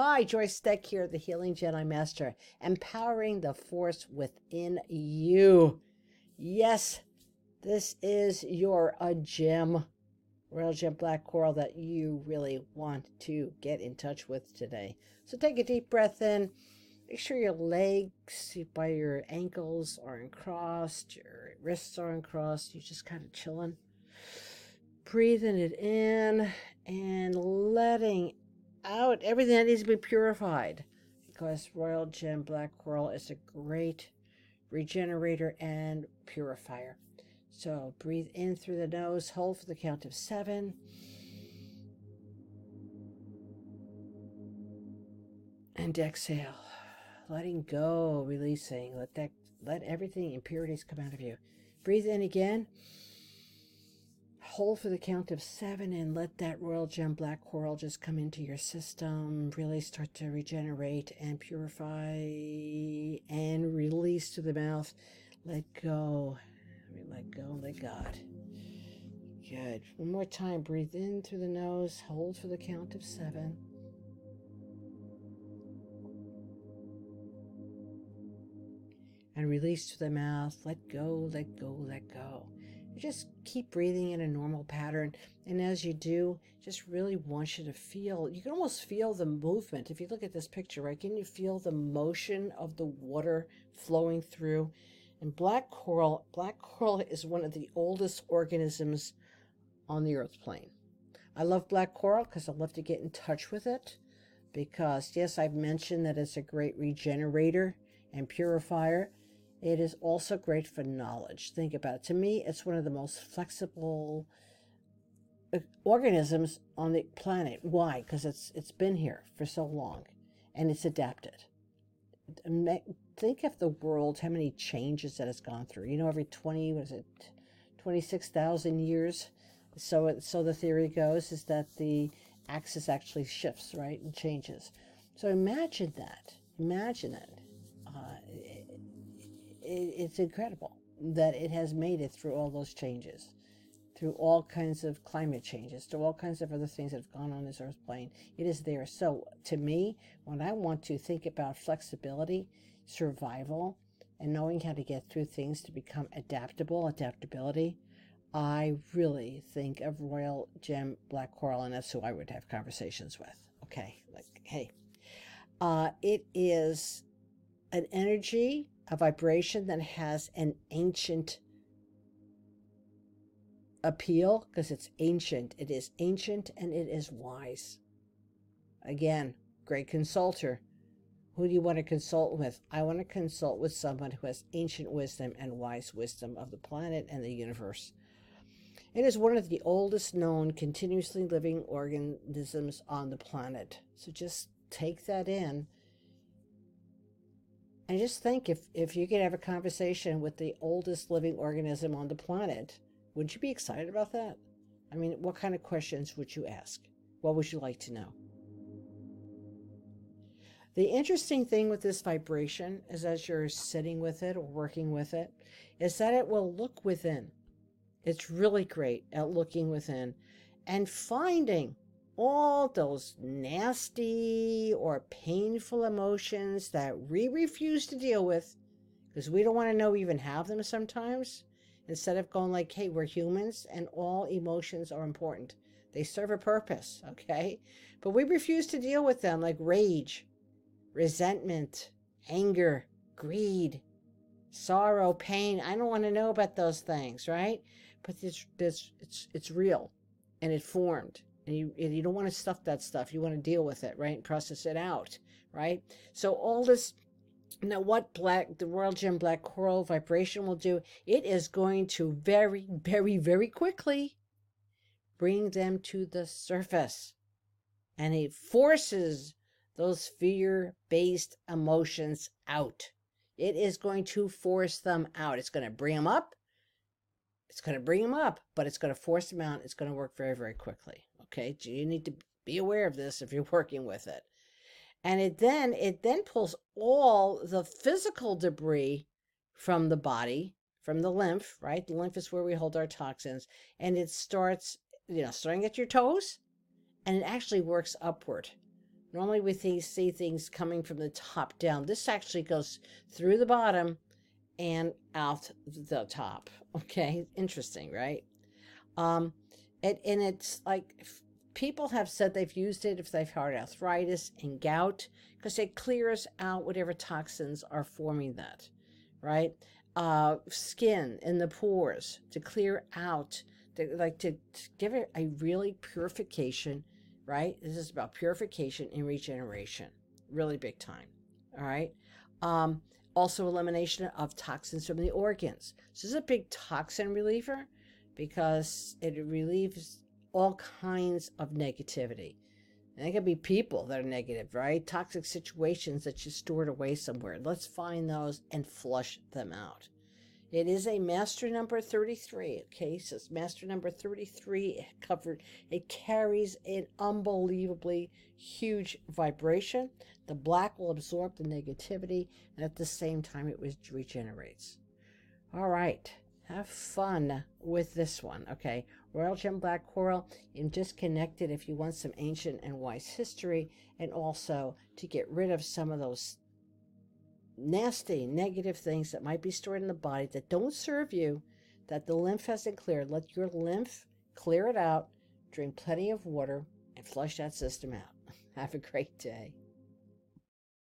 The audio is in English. Hi, Joyce Steck here, the Healing Jedi Master, empowering the force within you. Yes, this is your gem, Royal Gem Black Coral, that you really want to get in touch with today. So take a deep breath in. Make sure your legs by your ankles are uncrossed, your wrists are uncrossed. You're just kind of chilling. Breathing it in and letting out everything that needs to be purified, because Royal Gem Black Coral is a great regenerator and purifier. So breathe in through the nose, hold for the count of 7, and exhale, letting go, releasing. Let everything, impurities, come out of you. Breathe in again. Hold for the count of 7 and let that Royal Gem Black Coral just come into your system, really start to regenerate and purify, and release to the mouth. Let go. Let go, let God. Good. One more time. Breathe in through the nose. Hold for the count of 7. And release to the mouth. Let go, let go, let go. Just keep breathing in a normal pattern, and as you do, just really want you to feel, you can almost feel the movement. If you look at this picture, right, can you feel the motion of the water flowing through? And black coral is one of the oldest organisms on the earth plane. I love black coral because I love to get in touch with it, because yes, I've mentioned that it's a great regenerator and purifier. It is also great for knowledge. Think about it. To me, it's one of the most flexible organisms on the planet. Why? Because it's been here for so long, and it's adapted. Think of the world, how many changes that it's gone through. You know, every 26,000 years. So the theory goes is that the axis actually shifts, right, and changes. So imagine that. Imagine that. It's incredible that it has made it through all those changes, through all kinds of climate changes, through all kinds of other things that have gone on this earth plane. It is there. So to me, when I want to think about flexibility, survival, and knowing how to get through things to become adaptable, adaptability, I really think of Royal Gem Black Coral, and that's who I would have conversations with. Okay, like, hey, it is an energy, a vibration that has an ancient appeal, because it's ancient. It is ancient and it is wise. Again, great consulter. Who do you want to consult with? I want to consult with someone who has ancient wisdom and wise wisdom of the planet and the universe. It is one of the oldest known continuously living organisms on the planet. So just take that in. And just think, if you could have a conversation with the oldest living organism on the planet, would you be excited about that? I mean, what kind of questions would you ask? What would you like to know? The interesting thing with this vibration is, as you're sitting with it or working with it, is that it will look within. It's really great at looking within and finding all those nasty or painful emotions that we refuse to deal with because we don't want to know we even have them sometimes. Instead of going like, hey, we're humans and all emotions are important. They serve a purpose, okay? But we refuse to deal with them, like rage, resentment, anger, greed, sorrow, pain. I don't want to know about those things, right? But it's real and it formed. And you don't want to stuff that stuff. You want to deal with it, right, and process it out, right? So all this, now what the Royal Gem Black Coral vibration will do, it is going to very, very, very quickly bring them to the surface. And it forces those fear-based emotions out. It is going to force them out. It's going to bring them up. It's going to bring them up, but it's going to force them out. It's going to work very, very quickly. Okay, you need to be aware of this if you're working with it. And it then pulls all the physical debris from the body, from the lymph, right? The lymph is where we hold our toxins. And it starts, starting at your toes, and it actually works upward. Normally we see things coming from the top down. This actually goes through the bottom and out the top. Okay, interesting, right? And it's like people have said they've used it if they've had arthritis and gout, because it clears out whatever toxins are forming that, right? Skin and the pores to clear out, to give it a really purification, right? This is about purification and regeneration, really big time, all right? Also elimination of toxins from the organs. So this is a big toxin reliever because it relieves all kinds of negativity. And it could be people that are negative, right? Toxic situations that you stored away somewhere. Let's find those and flush them out. It is a master number 33. Okay, so it's master number 33 covered. It carries an unbelievably huge vibration. The black will absorb the negativity, and at the same time, it regenerates. All right. Have fun with this one, okay? Royal Gem Black Coral, and just connect it if you want some ancient and wise history, and also to get rid of some of those nasty, negative things that might be stored in the body that don't serve you, that the lymph hasn't cleared. Let your lymph clear it out, drink plenty of water, and flush that system out. Have a great day.